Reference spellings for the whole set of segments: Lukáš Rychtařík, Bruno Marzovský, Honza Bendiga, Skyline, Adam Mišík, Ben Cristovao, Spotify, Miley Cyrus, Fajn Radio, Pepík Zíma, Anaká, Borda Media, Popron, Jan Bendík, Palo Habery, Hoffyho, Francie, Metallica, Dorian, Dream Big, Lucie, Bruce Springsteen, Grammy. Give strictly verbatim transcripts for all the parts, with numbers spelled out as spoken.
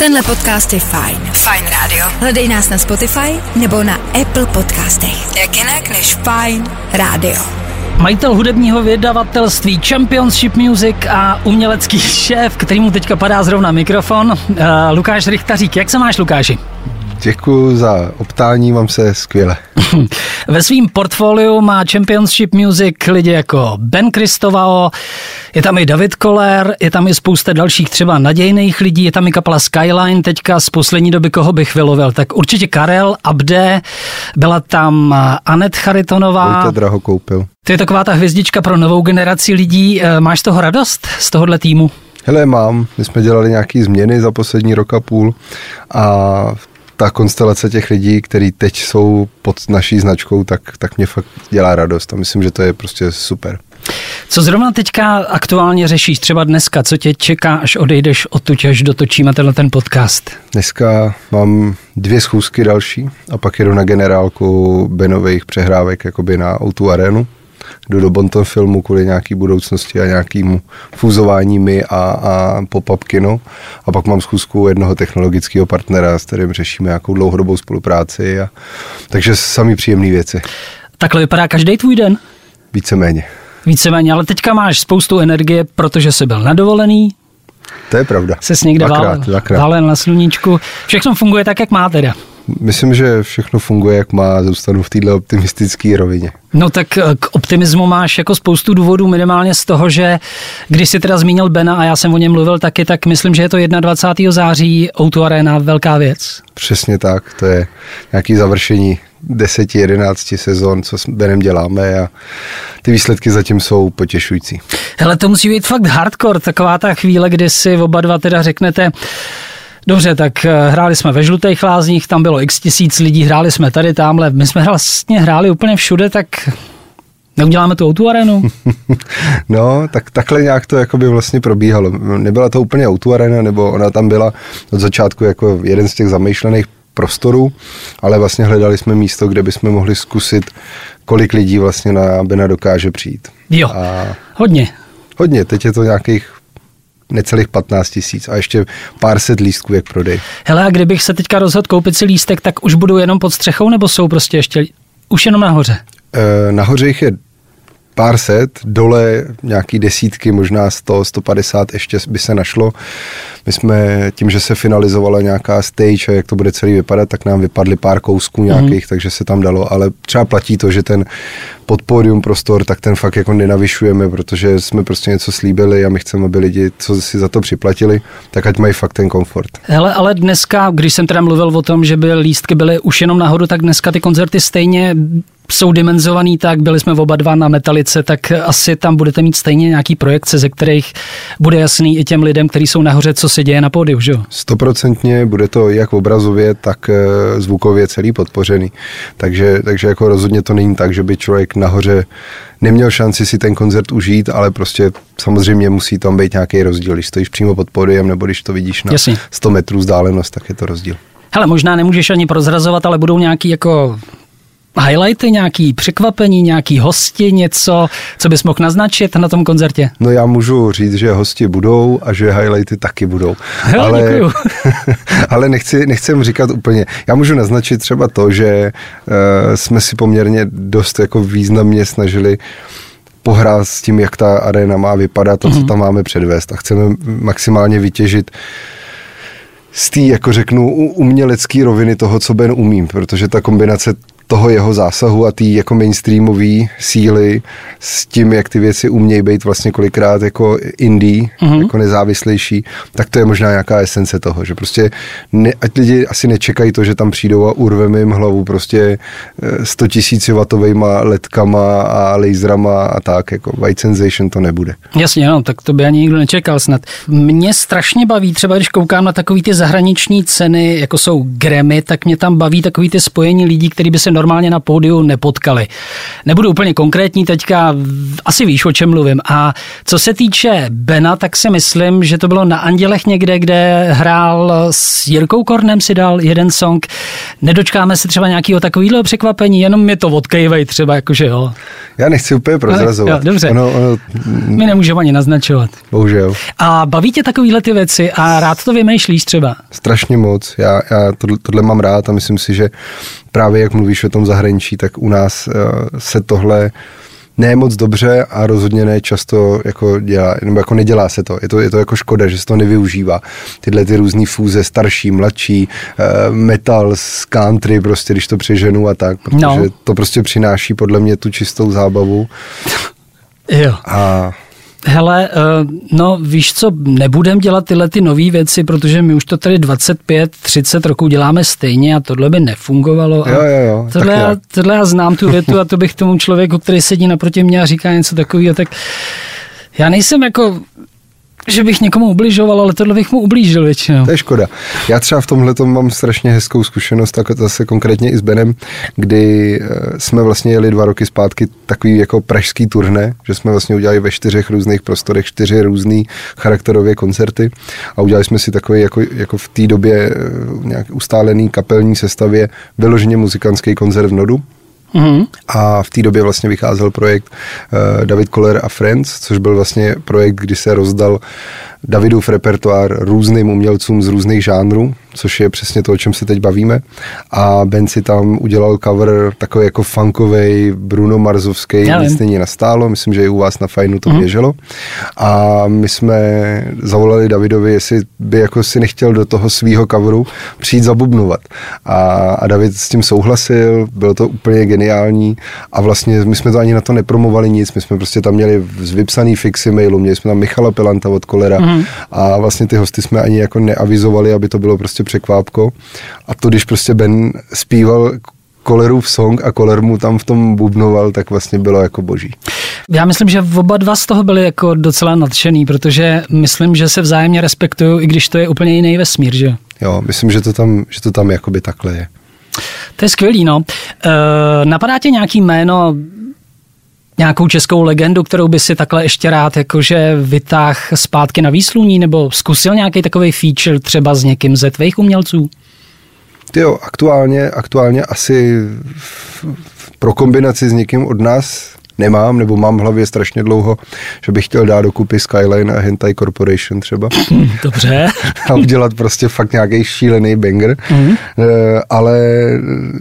Tenhle podcast je fajn. Fajn Radio. Hledej nás na Spotify nebo na Apple podcastech. Jak jinak než Fajn Radio. Majitel hudebního vydavatelství Championship Music a umělecký šéf, kterýmu teďka padá zrovna mikrofon, uh, Lukáš Rychtařík. Jak se máš, Lukáši? Děkuju za optání, mám se skvěle. Ve svým portfoliu má Championship Music lidi jako Ben Cristovao, je tam i David Koller, je tam i spousta dalších třeba nadějných lidí, je tam i kapela Skyline, teďka z poslední doby koho bych vylovil, tak určitě Karel Abde, byla tam Anet Haritonová. Vojta Draho koupil. To je taková ta hvězdička pro novou generaci lidí, máš z toho radost, z tohohle týmu? Hele, mám, my jsme dělali nějaký změny za poslední rok a půl a ta konstelace těch lidí, kteří teď jsou pod naší značkou, tak, tak mě fakt dělá radost a myslím, že to je prostě super. Co zrovna teďka aktuálně řešíš, třeba dneska, co tě čeká, až odejdeš odtud, až dotočíme tenhle ten podcast? Dneska mám dvě schůzky další a pak jedu na generálku Benovejch přehrávek jakoby na O dva Arenu. Jdu do Bonton filmu kvůli nějaký budoucnosti a nějakým fúzováními a, a pop-up kino. A pak mám schůzku jednoho technologického partnera, s kterým řešíme nějakou dlouhodobou spolupráci. A, takže samý příjemné věci. Takhle vypadá každý tvůj den? Víceméně. Víceméně, ale teďka máš spoustu energie, protože jsi byl nadovolený. To je pravda. Ses někde válen na sluníčku. Všechno funguje tak, jak má teda. Myslím, že všechno funguje, jak má, zůstanu v této optimistické rovině. No tak k optimismu máš jako spoustu důvodů, minimálně z toho, že když jsi teda zmínil Bena a já jsem o něm mluvil taky, tak myslím, že je to dvacátého prvního září O dva Arena, velká věc. Přesně tak, to je nějaké završení deseti jedenácti sezon, co s Benem děláme a ty výsledky zatím jsou potěšující. Hele, to musí být fakt hardcore, taková ta chvíle, kdy si oba dva teda řeknete... Dobře, tak hráli jsme ve žlutých lázních, tam bylo x tisíc lidí, hráli jsme tady, tamhle, my jsme vlastně hráli úplně všude, tak neuděláme tu O dva Arenu? No, tak takhle nějak to jakoby vlastně probíhalo. Nebyla to úplně O dva Arena, nebo ona tam byla od začátku jako jeden z těch zamýšlených prostorů, ale vlastně hledali jsme místo, kde bychom mohli zkusit, kolik lidí vlastně na Bena dokáže přijít. Jo, a hodně. Hodně, teď je to nějakých necelých patnáct tisíc a ještě pár set lístků jak prodej. Hele, a kdybych se teďka rozhodl koupit si lístek, tak už budou jenom pod střechou, nebo jsou prostě ještě, už jenom nahoře? E, nahoře jich je pár set, dole nějaký desítky, možná sto, sto padesát ještě by se našlo. My jsme tím, že se finalizovala nějaká stage a jak to bude celý vypadat, tak nám vypadly pár kousků nějakých, mm-hmm. takže se tam dalo, ale třeba platí to, že ten podpódium prostor, tak ten fakt jako nenavyšujeme, protože jsme prostě něco slíbili a my chceme, aby lidi, co si za to připlatili, tak ať mají fakt ten komfort. Hele, ale dneska, když jsem teda mluvil o tom, že by lístky byly už jenom nahoru, tak dneska ty koncerty stejně jsou dimenzovaný tak, byli jsme oba dva na Metallice, tak asi tam budete mít stejně nějaký projekce, ze kterých bude jasný i těm lidem, kteří jsou nahoře, co se děje na pódiu, že jo? Stoprocentně bude to jak obrazově, tak zvukově celý podpořený. Takže, takže jako rozhodně to není tak, že by člověk nahoře neměl šanci si ten koncert užít, ale prostě samozřejmě musí tam být nějaký rozdíl. Když stojíš přímo pod pódiem, nebo když to vidíš na Jasně. sto metrů vzdálenost, tak je to rozdíl. Hele, možná nemůžeš ani prozrazovat, ale budou nějaký jako... highlighty, nějaký překvapení, nějaký hosti, něco, co bys mohl naznačit na tom koncertě? No já můžu říct, že hosti budou a že highlighty taky budou. Hele, ale děkuju. Ale nechci, nechcem říkat úplně. Já můžu naznačit třeba to, že uh, jsme si poměrně dost jako významně snažili pohrát s tím, jak ta arena má vypadat a mm-hmm. co tam máme předvést. A chceme maximálně vytěžit z té, jako řeknu, umělecké roviny toho, co Ben umím, protože ta kombinace toho jeho zásahu a tý jako mainstreamový síly s tím, jak ty věci umějí být vlastně kolikrát jako indie, mm-hmm. jako nezávislejší, tak to je možná nějaká esence toho, že prostě ne, ať lidi asi nečekají to, že tam přijdou a urveme jim hlavu prostě sto tisíc watovejma ledkama a laserama a tak, jako White Sensation to nebude. Jasně, no, tak to by ani nikdo nečekal snad. Mě strašně baví, třeba když koukám na takový ty zahraniční ceny, jako jsou Grammy, tak mě tam baví takový ty spojení lidí, který by se normálně na pódiu nepotkali. Nebudu úplně konkrétní teďka, asi víš, o čem mluvím. A co se týče Bena, tak si myslím, že to bylo na Andělech někde, kde hrál s Jirkou Kornem, si dal jeden song. Nedočkáme se třeba nějakého takového překvapení, jenom mě to odkejvej třeba, jakože jo. Já nechci úplně prozrazovat. No, jo, dobře. Ono, ono... My nemůžeme ani naznačovat. Bohužel. A baví tě takovýhle ty věci a rád to vymýšlíš třeba? Strašně moc. Já, já tohle, tohle mám rád a myslím si, že právě jak mluvíš o tom zahraničí, tak u nás uh, se tohle ne moc dobře a rozhodně ne často jako dělá, nebo jako nedělá se to. Je to, je to jako škoda, že se to nevyužívá. Tyhle ty různý fúze, starší, mladší, metal z country, prostě když to přeženu a tak, protože no. to prostě přináší podle mě tu čistou zábavu. Jo. A... Hele, no víš co, nebudem dělat tyhle ty nové věci, protože my už to tady dvacet pět, třicet roků děláme stejně a tohle by nefungovalo. A jo, jo, jo, tohle, já, tohle já znám tu větu a to bych tomu člověku, který sedí naproti mě a říká něco takového, tak já nejsem jako, že bych někomu ubližoval, ale tohle bych mu ublížil většinou. To je škoda. Já třeba v tomhletom mám strašně hezkou zkušenost, tak zase konkrétně i s Benem, kdy jsme vlastně jeli dva roky zpátky takový jako pražský turné, že jsme vlastně udělali ve čtyřech různých prostorech čtyři různý charakterově koncerty a udělali jsme si takový jako, jako v té době nějak ustálený kapelní sestavě vyloženě muzikantský koncert v Nodu. Mm-hmm. A v té době vlastně vycházel projekt uh, David Koller a Friends, což byl vlastně projekt, kdy se rozdal Davidův repertoár různým umělcům z různých žánrů, což je přesně to, o čem se teď bavíme. A Ben si tam udělal cover takový jako funkovej, Bruno Marzovský, nic není nastálo, myslím, že i u vás na Fajnu to mm-hmm. běželo. A my jsme zavolali Davidovi, jestli by jako si nechtěl do toho svýho coveru přijít zabubnovat. A, a David s tím souhlasil, bylo to úplně geniální a vlastně my jsme to ani na to nepromovali nic, my jsme prostě tam měli vypsaný fixy mailu, měli jsme tam Michala Pelanta od Kolera mm-hmm. a vlastně ty hosty jsme ani jako neavizovali, aby to bylo prostě překvápko. A to, když prostě Ben zpíval Kollerův song a Koller mu tam v tom bubnoval, tak vlastně bylo jako boží. Já myslím, že oba dva z toho byli jako docela nadšený, protože myslím, že se vzájemně respektují, i když to je úplně jiný vesmír, že? Jo, myslím, že to tam, že to tam jakoby takhle je. To je skvělý, no. E, napadá tě nějaký jméno, nějakou českou legendu, kterou by si takhle ještě rád jakože vytáhl zpátky na výsluní, nebo zkusil nějaký takový feature třeba s někým ze tvých umělců? Jo, aktuálně, aktuálně asi pro kombinaci s někým od nás nemám, nebo mám v hlavě strašně dlouho, že bych chtěl dát dokupy Skyline a Hentai Corporation třeba. Dobře. A udělat prostě fakt nějaký šílený banger. Mm. Ale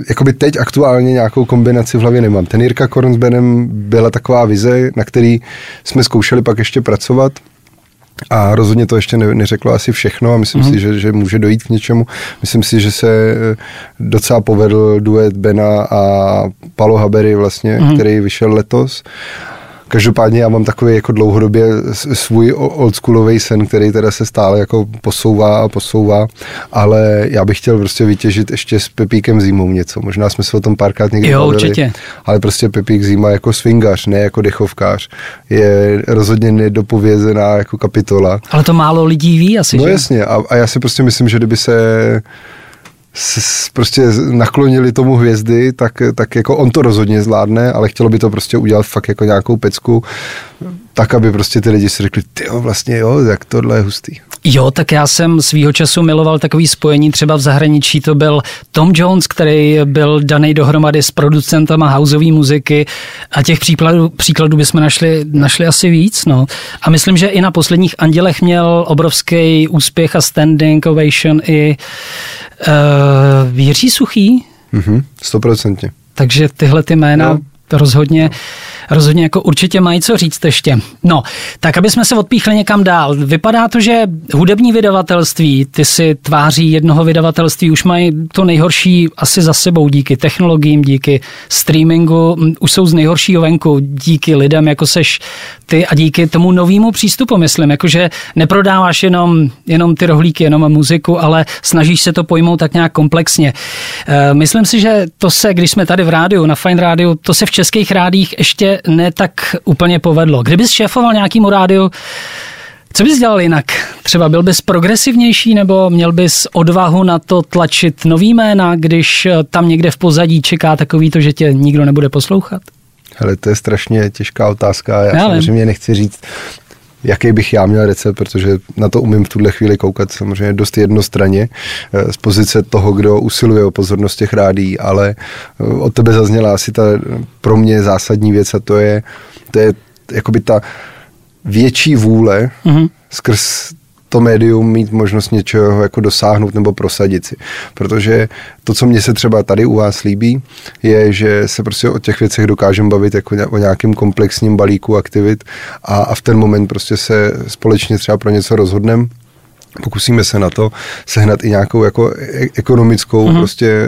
jakoby teď aktuálně nějakou kombinaci v hlavě nemám. Ten Jirka Korn s Benem byla taková vize, na který jsme zkoušeli pak ještě pracovat. A rozhodně to ještě ne, neřeklo asi všechno a myslím mm. si, že, že může dojít k něčemu. Myslím si, že se docela povedl duet Bena a Palo Habery vlastně, mm. který vyšel letos. Každopádně já mám takový jako dlouhodobě svůj oldschoolový sen, který teda se stále jako posouvá a posouvá, ale já bych chtěl prostě vytěžit ještě s Pepíkem Zímou něco. Možná jsme se o tom párkrát někdy jo, bavili, určitě. Ale prostě Pepík Zíma jako swingař, ne jako dechovkář, je rozhodně nedopovězená jako kapitola. Ale to málo lidí ví asi, no že? No jasně a, a já si prostě myslím, že kdyby se... prostě naklonili tomu hvězdy, tak, tak jako on to rozhodně zvládne, ale chtělo by to prostě udělat fakt jako nějakou pecku, tak, aby prostě ty lidi si řekli, tyjo, vlastně jo, jak tohle je hustý. Jo, tak já jsem svýho času miloval takový spojení, třeba v zahraničí to byl Tom Jones, který byl daný dohromady s producentama houseový muziky a těch příkladů, příkladů bychom našli, našli asi víc, no. A myslím, že i na posledních Andělech měl obrovský úspěch a standing ovation i uh, Jiří Suchý. Mhm, stoprocentně. Takže tyhle ty jména... No. To rozhodně, rozhodně jako určitě mají co říct ještě. No, tak aby jsme se odpíchli někam dál. Vypadá to, že hudební vydavatelství, ty si tváří jednoho vydavatelství, už mají to nejhorší asi za sebou díky technologiím, díky streamingu, už jsou z nejhoršího venku díky lidem, jako seš ty a díky tomu novému přístupu, myslím, jakože neprodáváš jenom, jenom ty rohlíky, jenom muziku, ale snažíš se to pojmout tak nějak komplexně. E, myslím si, že to se, když jsme tady v rádiu, na Fajn rádiu, to se v českých rádích ještě ne tak úplně povedlo. Kdybys šéfoval nějakému rádiu, Co bys dělal jinak? Třeba byl bys progresivnější, nebo měl bys odvahu na to tlačit nový jména, když tam někde v pozadí čeká takový to, že tě nikdo nebude poslouchat? Hele, to je strašně těžká otázka. Já, já samozřejmě vím. Nechci říct, jaký bych já měl recept, protože na to umím v tuhle chvíli koukat samozřejmě dost jednostranně z pozice toho, kdo usiluje o pozornost těch rádií, ale od tebe zazněla asi ta pro mě zásadní věc, a to je, to je jakoby ta větší vůle mm-hmm. skrz to médium mít možnost něčeho jako dosáhnout nebo prosadit si. Protože to, co mně se třeba tady u vás líbí, je, že se prostě o těch věcech dokážeme bavit jako o nějakém komplexním balíku aktivit a, a v ten moment prostě se společně třeba pro něco rozhodneme. Pokusíme se na to sehnat i nějakou jako ekonomickou mm-hmm. prostě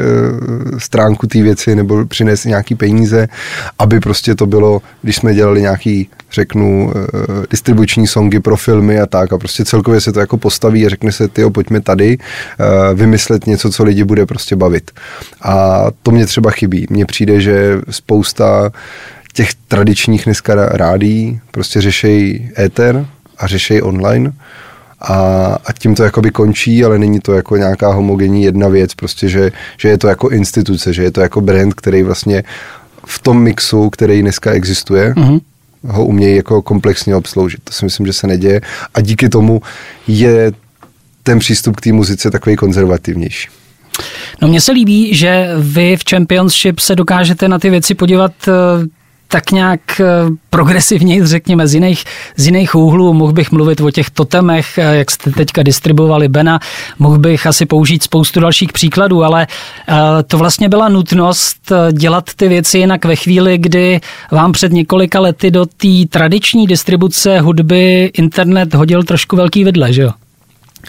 stránku té věci nebo přinést nějaký peníze, aby prostě to bylo, když jsme dělali nějaký, řeknu, distribuční songy pro filmy a tak a prostě celkově se to jako postaví a řekne se, tyjo, pojďme tady vymyslet něco, co lidi bude prostě bavit. A to mě třeba chybí. Mně přijde, že spousta těch tradičních dneska rádií prostě řeší éter a řeší online, A, a tím to jakoby končí, ale není to jako nějaká homogenní jedna věc, prostě, že, že je to jako instituce, že je to jako brand, který vlastně v tom mixu, který dneska existuje, mm-hmm. ho umějí jako komplexně obsloužit. To si myslím, že se neděje a díky tomu je ten přístup k té muzice takový konzervativnější. No mně se líbí, že vy v Championship se dokážete na ty věci podívat tak nějak progresivněji, řekněme, z jiných, z jiných úhlů. Mohl bych mluvit o těch totemech, jak jste teďka distribuovali Bena, mohl bych asi použít spoustu dalších příkladů, ale to vlastně byla nutnost dělat ty věci jinak ve chvíli, kdy vám před několika lety do té tradiční distribuce hudby internet hodil trošku velký vidle, že jo?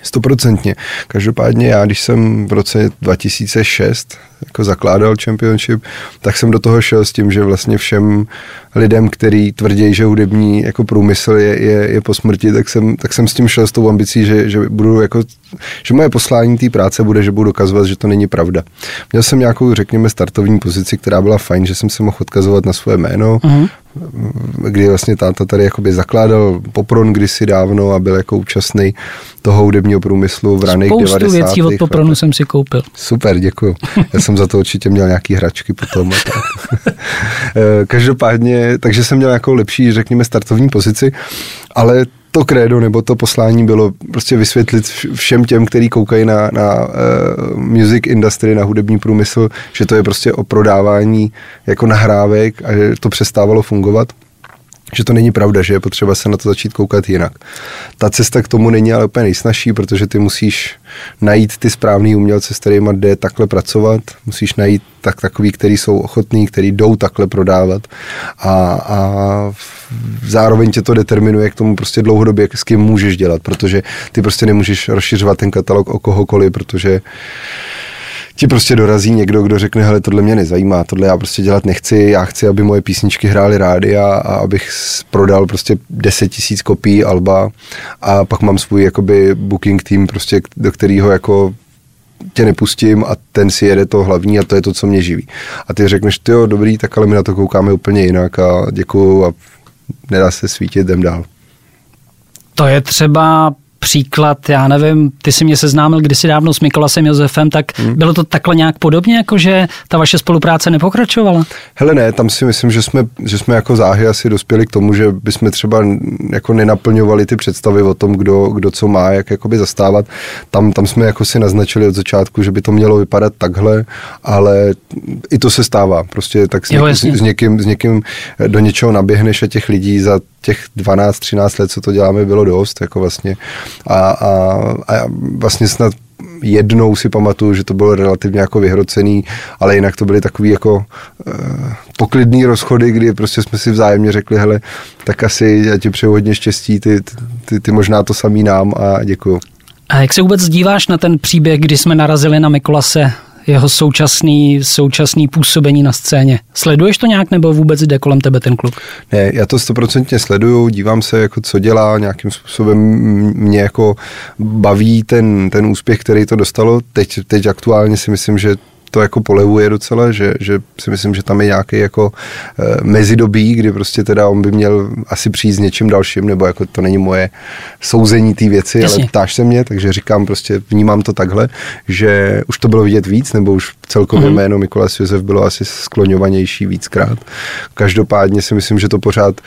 Stoprocentně. Každopádně já, když jsem v roce dva tisíce šest jako zakládal Championship, tak jsem do toho šel s tím, že vlastně všem lidem, který tvrdí, že hudební jako průmysl je, je, je po smrti, tak jsem, tak jsem s tím šel s tou ambicí, že, že, budu jako, že moje poslání té práce bude, že budu dokazovat, že to není pravda. Měl jsem nějakou, řekněme, startovní pozici, která byla fajn, že jsem se mohl odkazovat na svoje jméno, mm-hmm. kdy vlastně táta tady jakoby zakládal Popron kdysi dávno a byl jako účastný toho hudebního průmyslu v raných devadesátých. Spoustu věcí od Popronu jsem si koupil. Super, děkuju. Já jsem za to určitě měl nějaký hračky potom. Každopádně, takže jsem měl nějakou lepší, řekněme, startovní pozici, ale to krédo nebo to poslání bylo prostě vysvětlit všem těm, kteří koukají na, na uh, music industry, na hudební průmysl, že to je prostě o prodávání jako nahrávek a že to přestávalo fungovat, že to není pravda, že je potřeba se na to začít koukat jinak. Ta cesta k tomu není ale úplně nejsnažší, protože ty musíš najít ty správný umělce, s kterýma jde takhle pracovat, musíš najít tak, takový, který jsou ochotný, který jdou takhle prodávat a, a zároveň tě to determinuje k tomu prostě dlouhodobě, s kým můžeš dělat, protože ty prostě nemůžeš rozšiřovat ten katalog o kohokoliv, protože ti prostě dorazí někdo, kdo řekne, hele, tohle mě nezajímá, tohle já prostě dělat nechci, já chci, aby moje písničky hrály rádia a abych prodal prostě deset tisíc kopií alba a pak mám svůj jakoby booking tým, prostě, do kterého jako tě nepustím a ten si jede to hlavní a to je to, co mě živí. A ty řekneš, ty jo, dobrý, tak ale my na to koukáme úplně jinak a děkuju a nedá se svítit, jdem dál. To je třeba příklad, já nevím, ty jsi mě seznámil kdysi dávno s Mikolasem Josefem, tak hmm. bylo to takhle nějak podobně, jakože ta vaše spolupráce nepokračovala? Hele ne, tam si myslím, že jsme, že jsme jako záhy asi dospěli k tomu, že bychom třeba jako nenaplňovali ty představy o tom, kdo, kdo co má, jak jakoby zastávat. Tam, tam jsme jako si naznačili od začátku, že by to mělo vypadat takhle, ale i to se stává. Prostě tak s, jo, něk, s, někým, s někým do něčeho naběhneš a těch lidí za těch dvanáct třináct let, co to děláme, bylo dost, jako vlastně A, a, a vlastně snad jednou si pamatuju, že to bylo relativně jako vyhrocený, ale jinak to byly takový jako e, poklidný rozchody, kdy prostě jsme si vzájemně řekli, hele, tak asi já ti přeju hodně štěstí, ty, ty, ty možná to samý nám a děkuju. A jak se vůbec díváš na ten příběh, kdy jsme narazili na Mikolase, jeho současný, současný působení na scéně? Sleduješ to nějak, nebo vůbec jde kolem tebe ten kluk? Ne, já to stoprocentně sleduju, dívám se, jako co dělá, nějakým způsobem mě jako baví ten, ten úspěch, který to dostalo. Teď, teď aktuálně si myslím, že to jako polevuje docela, že, že si myslím, že tam je nějaký jako e, mezidobí, kdy prostě teda on by měl asi přijít s něčím dalším, nebo jako to není moje souzení té věci, Jasně. ale ptáš se mě, takže říkám prostě, vnímám to takhle, že už to bylo vidět víc, nebo už celkově mm-hmm. jméno Mikolas Josef bylo asi skloňovanější víckrát. Každopádně si myslím, že to pořád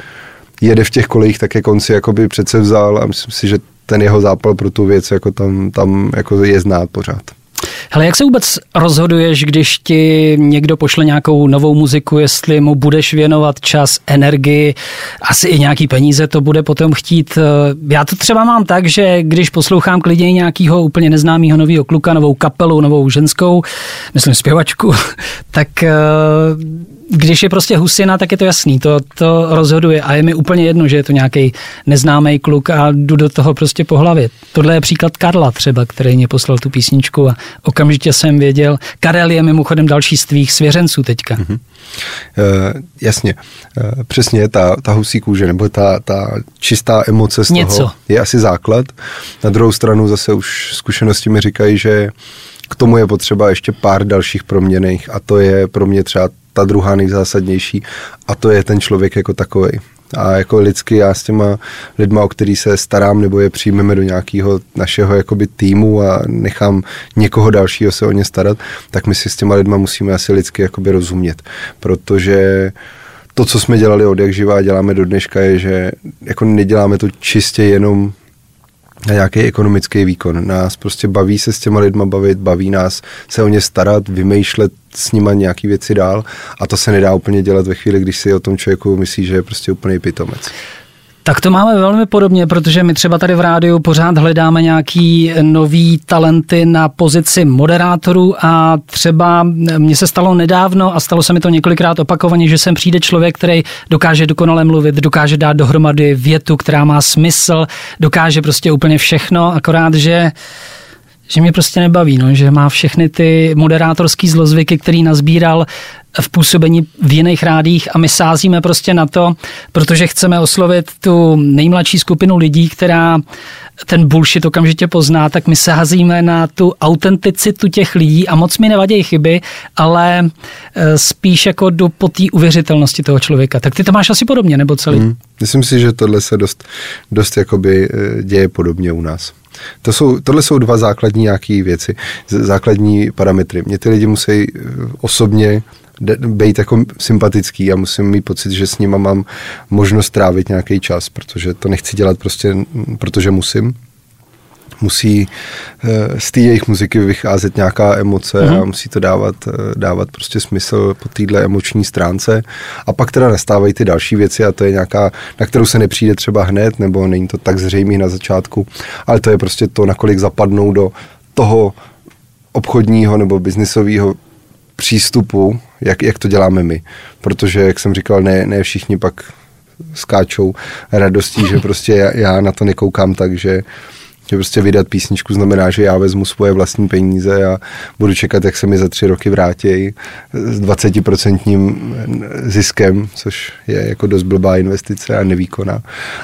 jede v těch kolejích, tak jak on si jakoby přece vzal a myslím si, že ten jeho zápal pro tu věc jako tam, tam jako je znát pořád. Hele, jak se vůbec rozhoduješ, když ti někdo pošle nějakou novou muziku, jestli mu budeš věnovat čas, energii, asi i nějaký peníze to bude potom chtít. Já to třeba mám tak, že když poslouchám klidně nějakého úplně neznámého nového kluka, novou kapelu, novou ženskou, myslím zpěvačku, tak když je prostě husina, tak je to jasný, to, to rozhoduje a je mi úplně jedno, že je to nějaký neznámý kluk a jdu do toho prostě po hlavě. Tohle je příklad Karla třeba, který mě poslal tu písničku a okamžitě jsem věděl. Karel je mimochodem další z tvých svěřenců teďka. Mm-hmm. E, jasně, e, přesně ta, ta husí kůže nebo ta, ta čistá emoce z Něco. toho je asi základ. Na druhou stranu zase už zkušenosti mi říkají, že k tomu je potřeba ještě pár dalších proměnných a to je pro mě třeba ta druhá nejzásadnější a to je ten člověk jako takovej. A jako lidsky já s těma lidma, o který se starám nebo je přijmeme do nějakého našeho jakoby týmu a nechám někoho dalšího se o ně starat, tak my si s těma lidma musíme asi lidsky jakoby rozumět, protože to, co jsme dělali od jak živá, děláme do dneška je, že jako neděláme to čistě jenom na nějaký ekonomický výkon. Nás prostě baví se s těma lidma bavit, baví nás se o ně starat, vymýšlet s nima nějaký věci dál a to se nedá úplně dělat ve chvíli, když si o tom člověku myslí, že je prostě úplný pitomec. Tak to máme velmi podobně, protože my třeba tady v rádiu pořád hledáme nějaký nový talenty na pozici moderátorů a třeba mně se stalo nedávno a stalo se mi to několikrát opakovaně, že sem přijde člověk, který dokáže dokonale mluvit, dokáže dát dohromady větu, která má smysl, dokáže prostě úplně všechno, akorát, že že mě prostě nebaví, no, že má všechny ty moderátorský zlozvyky, který nazbíral v působení v jiných rádích a my sázíme prostě na to, protože chceme oslovit tu nejmladší skupinu lidí, která ten bullshit okamžitě pozná, tak my sázíme na tu autenticitu těch lidí a moc mi nevadí chyby, ale spíš jako do po té uvěřitelnosti toho člověka. Tak ty to máš asi podobně, nebo celý? Hmm, myslím si, že tohle se dost, dost jakoby děje podobně u nás. To jsou, tohle jsou dva základní nějaký věci, základní parametry. Mě ty lidi musí osobně být jako sympatický a musím mít pocit, že s nima mám možnost trávit nějaký čas, protože to nechci dělat prostě, protože musím. Musí z té jejich muziky vycházet nějaká emoce mm-hmm. a musí to dávat, dávat prostě smysl po téhle emoční stránce. A pak teda nastávají ty další věci a to je nějaká, na kterou se nepřijde třeba hned, nebo není to tak zřejmý na začátku, ale to je prostě to, nakolik zapadnou do toho obchodního nebo biznisového přístupu, jak, jak to děláme my. Protože, jak jsem říkal, ne, ne všichni pak skáčou radostí, že prostě já, já na to nekoukám tak, že že prostě vydat písničku znamená, že já vezmu svoje vlastní peníze a budu čekat, jak se mi za tři roky vrátí s dvacet procent ziskem, což je jako dost blbá investice a nevýkonná.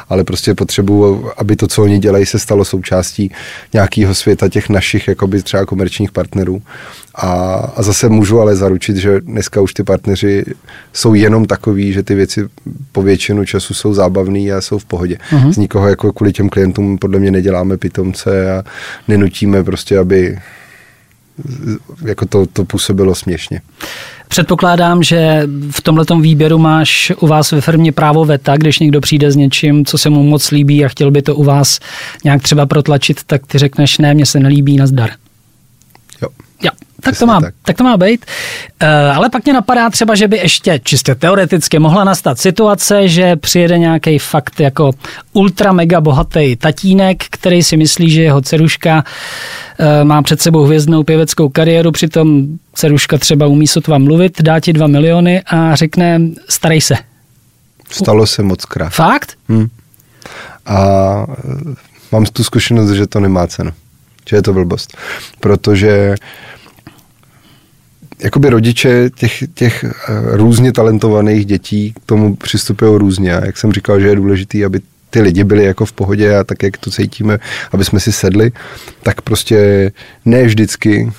Ale prostě potřebuju, aby to, co oni dělají, se stalo součástí nějakého světa těch našich jakoby třeba komerčních partnerů. A, a zase můžu ale zaručit, že dneska už ty partneři jsou jenom takový, že ty věci po většinu času jsou zábavný a jsou v pohodě. Mm-hmm. Z nikoho jako kvůli těm klientům podle mě neděláme pitomce a nenutíme prostě, aby jako to, to působilo směšně. Předpokládám, že v tomhletom výběru máš u vás ve firmě právo veta, když někdo přijde s něčím, co se mu moc líbí a chtěl by to u vás nějak třeba protlačit, tak ty řekneš, ne, mně se nelíbí, nazdar. Jo. Jo. Tak to, má, tak. tak to má být, uh, ale pak mě napadá třeba, že by ještě čistě teoreticky mohla nastat situace, že přijede nějaký fakt jako ultra mega bohatý tatínek, který si myslí, že jeho dceruška uh, má před sebou hvězdnou pěveckou kariéru, přitom dceruška třeba umí sotva mluvit, dá ti dva miliony a řekne, starej se. Stalo se moc krát. Fakt? Hmm. A mám tu zkušenost, že to nemá cenu, že je to blbost, protože jakoby rodiče těch, těch různě talentovaných dětí k tomu přistupují různě. A jak jsem říkal, že je důležitý, aby ty lidi byli jako v pohodě a tak, jak to cítíme, aby jsme si sedli, tak prostě ne vždycky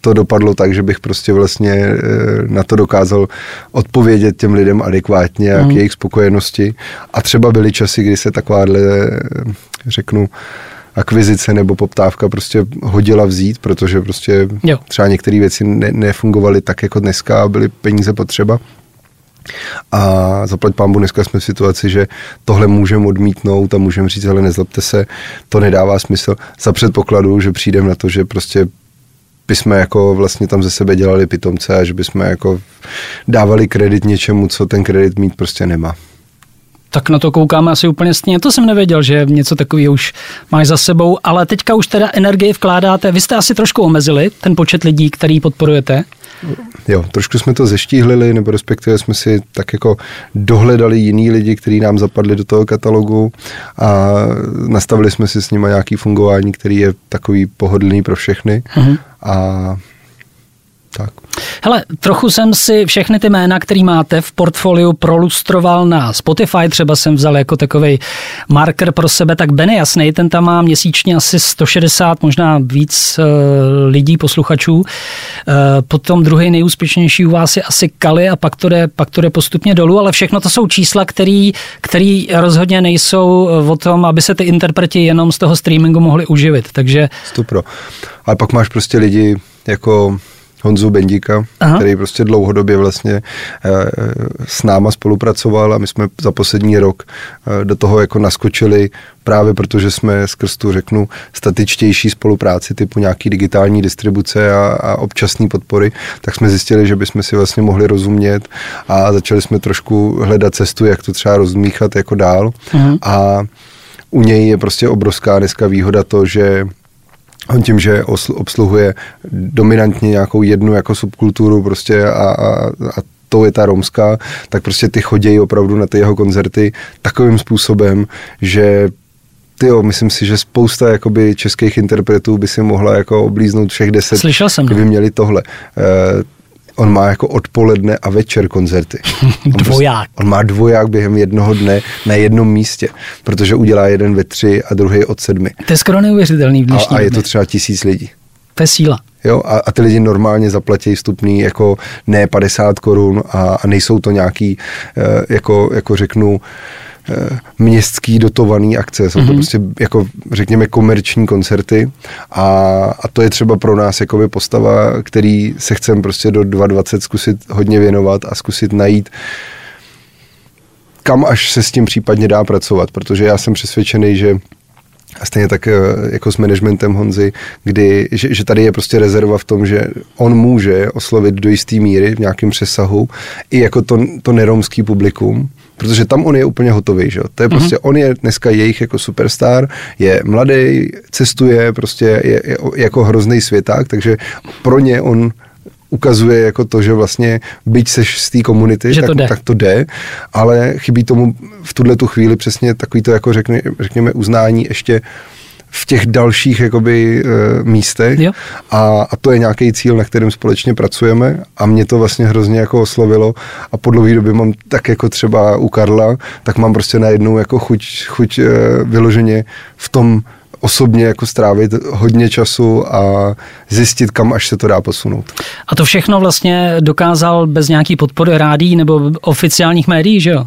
to dopadlo tak, že bych prostě vlastně na to dokázal odpovědět těm lidem adekvátně a k jejich spokojenosti. A třeba byly časy, kdy se takováhle, řeknu, akvizice nebo poptávka prostě hodila vzít, protože prostě jo. třeba některé věci ne, nefungovaly tak jako dneska a byly peníze potřeba. A zaplať pánbu, dneska jsme v situaci, že tohle můžeme odmítnout a můžeme říct, hele, nezlobte se, to nedává smysl. Za předpokladu, že přijdeme na to, že prostě bychom jako vlastně tam ze sebe dělali pitomce a že bychom jako dávali kredit něčemu, co ten kredit mít prostě nemá. Tak na to koukáme asi úplně stejně. To jsem nevěděl, že něco takového už máš za sebou, ale teďka už teda energii vkládáte. Vy jste asi trošku omezili ten počet lidí, který podporujete. Jo, trošku jsme to zeštíhlili, nebo respektive jsme si tak jako dohledali jiný lidi, kteří nám zapadli do toho katalogu a nastavili jsme si s nima nějaký fungování, který je takový pohodlný pro všechny. Mhm. A tak. Hele, trochu jsem si všechny ty jména, který máte v portfoliu, prolustroval na Spotify, třeba jsem vzal jako takovej marker pro sebe, tak Ben je jasnej, ten tam má měsíčně asi sto šedesát, možná víc e, lidí, posluchačů. E, potom druhý nejúspěšnější u vás je asi Kali a pak to jde, pak to jde postupně dolů, ale všechno to jsou čísla, který, který rozhodně nejsou o tom, aby se ty interpreti jenom z toho streamingu mohli uživit, takže... Stupro. Ale pak máš prostě lidi jako... Honzu Bendíka, aha, který prostě dlouhodobě vlastně s náma spolupracoval a my jsme za poslední rok do toho jako naskočili právě protože jsme skrz tu, řeknu, statičtější spolupráci typu nějaký digitální distribuce a, a občasné podpory, tak jsme zjistili, že bychom si vlastně mohli rozumět a začali jsme trošku hledat cestu, jak to třeba rozmíchat jako dál, aha, a u něj je prostě obrovská dneska výhoda to, že on tím, že obsluhuje dominantně nějakou jednu jako subkulturu prostě a, a, a to je ta romská, tak prostě ty chodějí opravdu na ty jeho koncerty takovým způsobem, že tyjo, myslím si, že spousta jakoby českých interpretů by si mohla jako oblíznout všech deset, slyšel jsem, kdyby měli tohle. Uh, On má jako odpoledne a večer koncerty. On dvoják. Prostě, on má dvoják během jednoho dne na jednom místě, protože udělá jeden ve tři a druhý od sedmi. To je skoro neuvěřitelný v dnešní době. A, a je to třeba tisíc lidí. To je síla. Jo, a, a ty lidi normálně zaplatí vstupný jako ne padesát korun a, a nejsou to nějaký, jako, jako řeknu, městský dotovaný akce, jsou to mm-hmm. prostě jako řekněme komerční koncerty a, a to je třeba pro nás jakoby postava, který se chcem prostě do dvacet dva zkusit hodně věnovat a zkusit najít, kam až se s tím případně dá pracovat, protože já jsem přesvědčený, že a stejně tak jako s managementem Honzy, kdy, že, že tady je prostě rezerva v tom, že on může oslovit do jistý míry v nějakém přesahu i jako to, to neromský publikum, protože tam on je úplně hotový, že? To je prostě, mm-hmm. on je dneska jejich jako superstar, je mladý, cestuje, prostě je, je jako hrozný světák, takže pro ně on ukazuje jako to, že vlastně byť seš z té komunity, tak to, tak to jde, ale chybí tomu v tuhletu chvíli přesně takový to jako řekne, řekněme uznání ještě v těch dalších jakoby místech a, a to je nějaký cíl, na kterém společně pracujeme a mě to vlastně hrozně jako oslovilo a po dlouhé době mám tak jako třeba u Karla, tak mám prostě najednou jako chuť, chuť vyloženě v tom osobně jako strávit hodně času a zjistit, kam až se to dá posunout. A to všechno vlastně dokázal bez nějaký podpory rádií nebo oficiálních médií, že jo?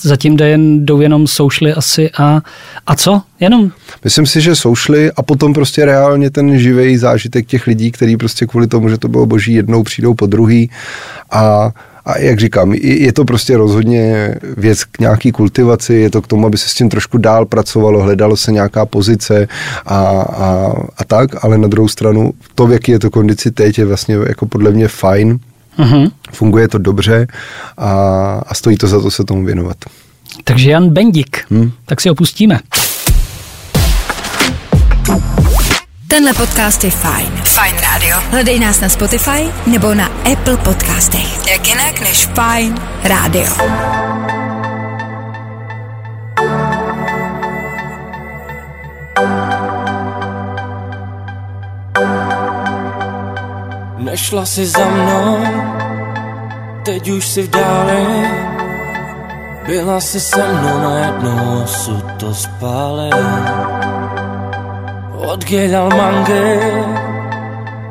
Zatím jen, jdou jenom soušly asi a, a co? Jenom? Myslím si, že soušly a potom prostě reálně ten živej zážitek těch lidí, který prostě kvůli tomu, že to bylo boží, jednou přijdou po druhý a A jak říkám, je to prostě rozhodně věc k nějaký kultivaci, je to k tomu, aby se s tím trošku dál pracovalo, hledalo se nějaká pozice a, a, a tak, ale na druhou stranu to, v jaký je to kondici teď, je vlastně jako podle mě fajn, mm-hmm. funguje to dobře a, a stojí to za to se tomu věnovat. Takže Jan Bendík, hmm? tak si ho pustíme. Tenhle podcast je fajn. Fajn Radio. Hledej nás na Spotify nebo na Apple podcastech. Jak jinak než Fajn Radio. Nešla si za mnou, teď už si v dále. Byla si se mnou, najednou osud to spálil. Oddělal mangy,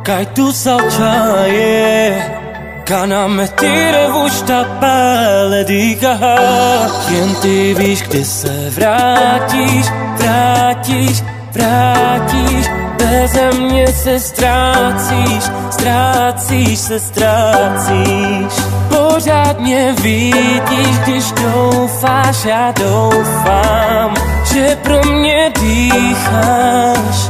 Kaj tu salčaje, kana me tire vušta pale dýka. Jen ty víš, kdy se vrátíš, vrátíš, vrátíš. Beze mě se ztrácíš, ztrácíš se, ztrácíš. Pořád mě vidíš, když doufáš, já doufám, že pro mě dýcháš,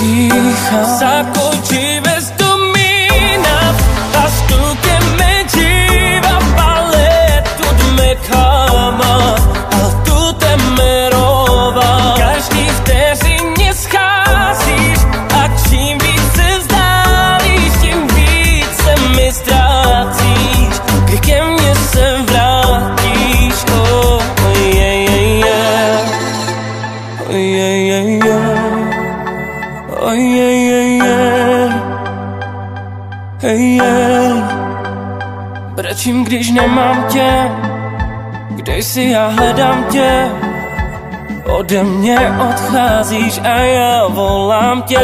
dýcháš. Zakončí bez domína, a stůkeme džíva paletu dme káma, a tu teme rova. Každý vteřině scházíš a čím více vzdálíš, tím více mi ztrácíš, kdy ke mně se vrátíš. Oh, oh yeah, yeah, yeah. Oh yeah, yeah, yeah. Oh yeah, yeah, yeah. Hey, yeah. Brečím, když nemám tě, když si já hledám tě. Ode mě odcházíš a já volám tě.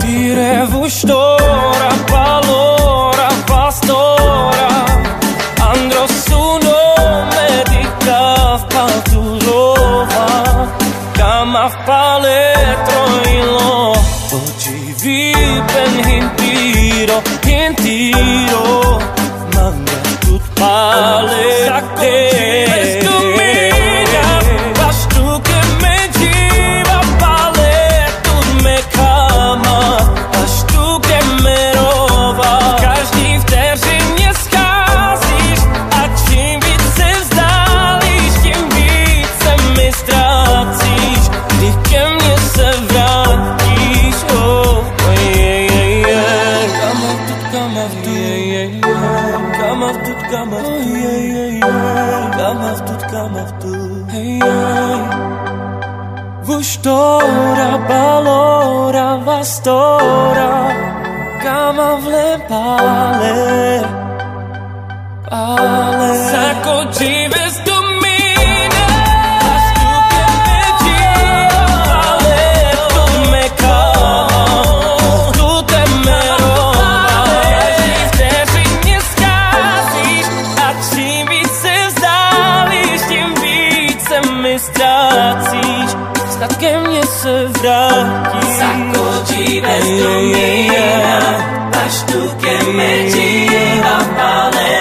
Ty revuštora, palora, pastora, androsuno, medica v palturova, kama v pale trojilo, oči vipen hintiro, hintiro, manga tut pale sakte. Stora, balora, vastora, kama vle pale, pale. Zakočí bez domína, a stupeme džíva pale, to me káma, tu te me rova. Každý vteřině zkázíš a čím více vzdálíš, tím více mi ztrácíš. Snad ke mně se vrátíš. Zakočí bez domína, až tu ke mně džíva pale,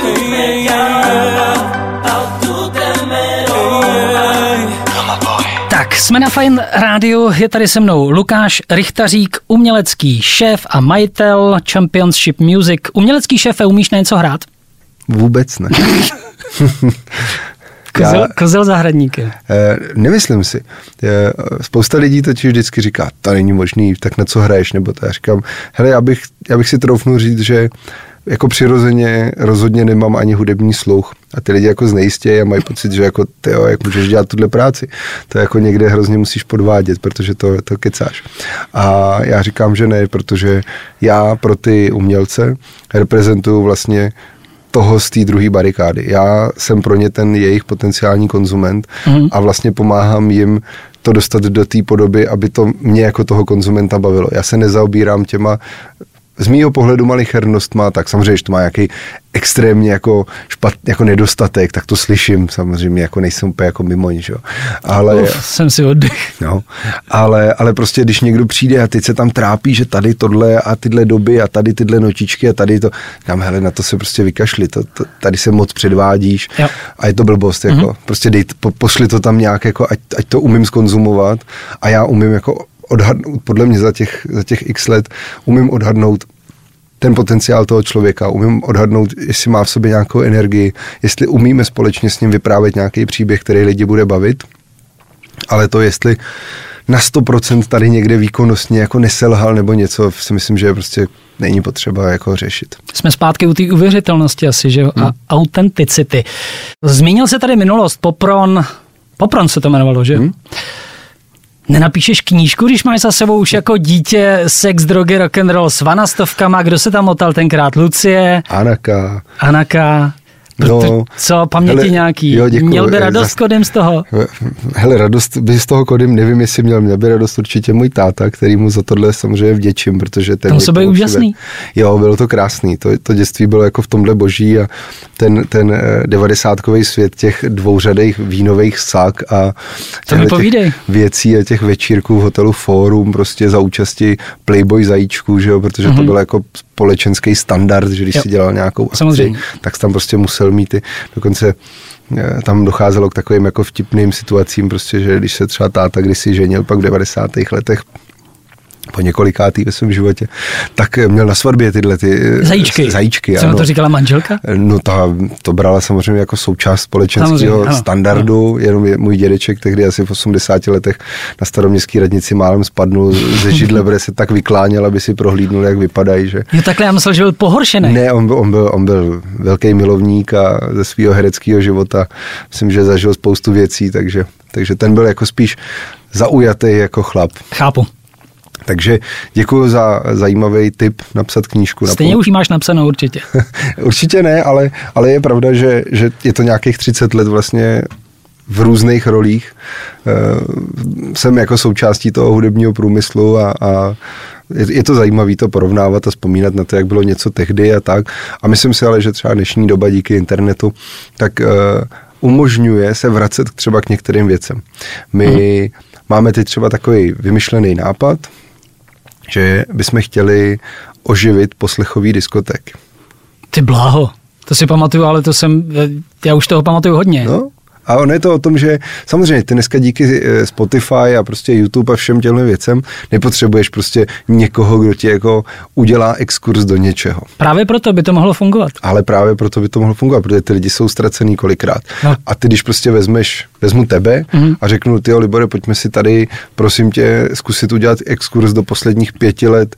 tu me káma, tu te me rova. Tak, jsme na Fajn rádiu, je tady se mnou Lukáš Rychtařík, umělecký šéf a majitel Championship Music. Umělecký šéfe, umíš na něco hrát? Vůbec ne. Kozel, kozel zahradníky. E, nemyslím si. E, spousta lidí totiž vždycky říká, to není možný, tak na co hraješ, nebo to já říkám, hele, já bych, já bych si troufnu říct, že jako přirozeně rozhodně nemám ani hudební sluch a ty lidi jako znejistějí a mají pocit, že jako, tyjo, jak můžeš dělat tuhle práci, to jako někde hrozně musíš podvádět, protože to, to kecáš. A já říkám, že ne, protože já pro ty umělce reprezentuju vlastně toho z té druhé barikády. Já jsem pro ně ten jejich potenciální konzument mm. a vlastně pomáhám jim to dostat do té podoby, aby to mě jako toho konzumenta bavilo. Já se nezaobírám těma z mýho pohledu malichernost má, tak samozřejmě, že to má nějaký extrémně jako, špat, jako nedostatek, tak to slyším samozřejmě, jako nejsem úplně jako mimoň, že jo. Ale, Uf, jsem si oddych. No, ale, ale prostě, když někdo přijde a teď se tam trápí, že tady tohle a tyhle doby a tady tyhle notičky a tady to, říkám, hele, na to se prostě vykašli, to, to, tady se moc předvádíš jo. A je to blbost, jako, mm-hmm. prostě dej, po, pošli to tam nějak, jako, ať, ať to umím zkonzumovat a já umím jako odhadnout, podle mě za těch, za těch x let, umím odhadnout ten potenciál toho člověka, umím odhadnout, jestli má v sobě nějakou energii, jestli umíme společně s ním vyprávět nějaký příběh, který lidi bude bavit, ale to, jestli na sto procent tady někde výkonnostně jako neselhal nebo něco, si myslím, že prostě není potřeba jako řešit. Jsme zpátky u té uvěřitelnosti asi, že? Hmm. A autenticity. Zmínil se tady minulost, Popron, Popron se to jmenovalo, že? Hmm. Nenapíšeš knížku, když máš za sebou už jako dítě sex, drogy, rock'n'roll s vanastovkama, kdo se tam motal tenkrát? Lucie? Anaká. Anaká. No, co, paměti hele, nějaký? Jo, děkuju, měl by radost zas... kodem z toho? Hele, radost by z toho kodem, nevím, jestli měl, měl by radost určitě můj táta, který mu za tohle samozřejmě vděčím, protože ten... To se byl úžasný. Jo, bylo to krásný, to, to dětství bylo jako v tomhle boží a ten, ten devadesátkovej svět těch dvouřadých vínových sak a těch věcí a těch večírků v hotelu Fórum, prostě za účasti Playboy zajíčků, že jo, protože mm-hmm. to bylo jako společenský standard, že když jo. si dělal nějakou akci, samozřejmě. Tak tam prostě musel mít ty, dokonce tam docházelo k takovým jako vtipným situacím, prostě, že když se třeba táta kdysi ženil pak v devadesátých letech po několikátý ve svém životě, tak měl na svatbě tyhle ty zajíčky. zajíčky Co to říkala manželka? No ta, to brala samozřejmě jako součást společenského standardu, ano. Jenom je, můj dědeček tehdy asi v osmdesáti letech na Staroměstské radnici málem spadnul ze židle, protože se tak vykláněl, aby si prohlídnul, jak vypadají. Že... Jo, takhle já myslel, že byl pohoršený. Ne, on byl, on byl, on byl velký milovník a ze svého hereckého života myslím, že zažil spoustu věcí, takže, takže ten byl jako spíš zaujatý jako chlap. Chápu. Takže děkuji za zajímavý tip napsat knížku. Stejně napom- už ji máš napsanou určitě. Určitě ne, ale, ale je pravda, že, že je to nějakých třicet let vlastně v různých rolích. E, jsem jako součástí toho hudebního průmyslu a, a je, je to zajímavé to porovnávat a vzpomínat na to, jak bylo něco tehdy a tak. A myslím si ale, že třeba dnešní doba díky internetu, tak e, umožňuje se vracet třeba k některým věcem. My mm-hmm. máme teď třeba takový vymyšlený nápad, že bychom chtěli oživit poslechový diskotek. Ty bláho, to si pamatuju, ale to jsem, já už toho pamatuju hodně. No, a ono je to o tom, že samozřejmě ty dneska díky Spotify a prostě YouTube a všem těmhle věcem nepotřebuješ prostě někoho, kdo ti jako udělá exkurs do něčeho. Právě proto by to mohlo fungovat. Ale právě proto by to mohlo fungovat, protože ty lidi jsou ztracený kolikrát. No. A ty, když prostě vezmeš, vezmu tebe mm-hmm. a řeknu, tyjo, Libore, pojďme si tady, prosím tě, zkusit udělat exkurs do posledních pěti let,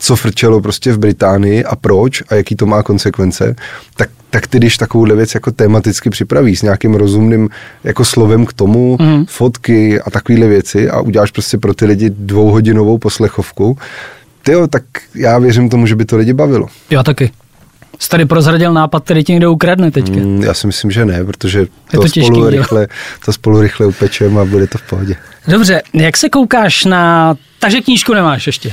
co frčelo prostě v Británii a proč a jaký to má konsekvence, tak, tak ty, když takovouhle věc jako tematicky připravíš s nějakým rozumným jako slovem k tomu, mm. fotky a takovýhle věci a uděláš prostě pro ty lidi dvouhodinovou poslechovku, tyjo, tak já věřím tomu, že by to lidi bavilo. Já taky. Jsi tady prozradil nápad, který ti někdo ukradne teďka? Mm, já si myslím, že ne, protože to, to, těžký, spolu rychle, to spolu rychle upečem a bude to v pohodě. Dobře, jak se koukáš na... Takže knížku nemáš ještě?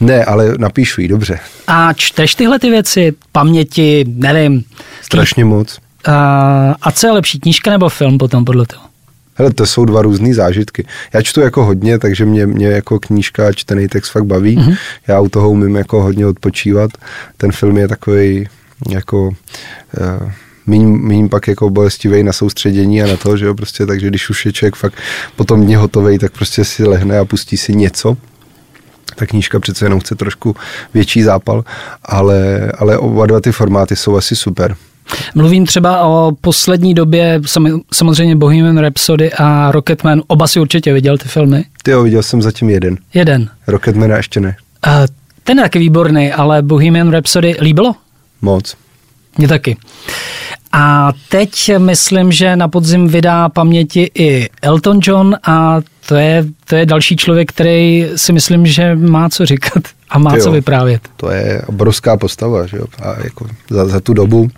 Ne, ale napíšu ji, dobře. A čteš tyhle ty věci, paměti, nevím. Strašně moc. A, a co je lepší, knížka nebo film potom podle toho? Hele, to jsou dva různý zážitky. Já čtu jako hodně, takže mě, mě jako knížka a čtený text fakt baví. Mm-hmm. Já u toho umím jako hodně odpočívat. Ten film je takovej jako... Uh, Míním pak jako bolestivej na soustředění a na to, že jo, prostě, takže když už je člověk fakt potom dně hotovej, tak prostě si lehne a pustí si něco. Ta knížka přece jenom chce trošku větší zápal, ale, ale oba dva ty formáty jsou asi super. Mluvím třeba o poslední době, samozřejmě Bohemian Rhapsody a Rocketman, oba si určitě viděl ty filmy? Ty jo, viděl jsem zatím jeden. Jeden. Rocketmana ještě ne. A ten je taky výborný, ale Bohemian Rhapsody líbilo? Moc. Mně taky. A teď myslím, že na podzim vydá paměti i Elton John a to je, to je další člověk, který si myslím, že má co říkat a má jo, co vyprávět. To je obrovská postava, že jo? A jako za, za tu dobu,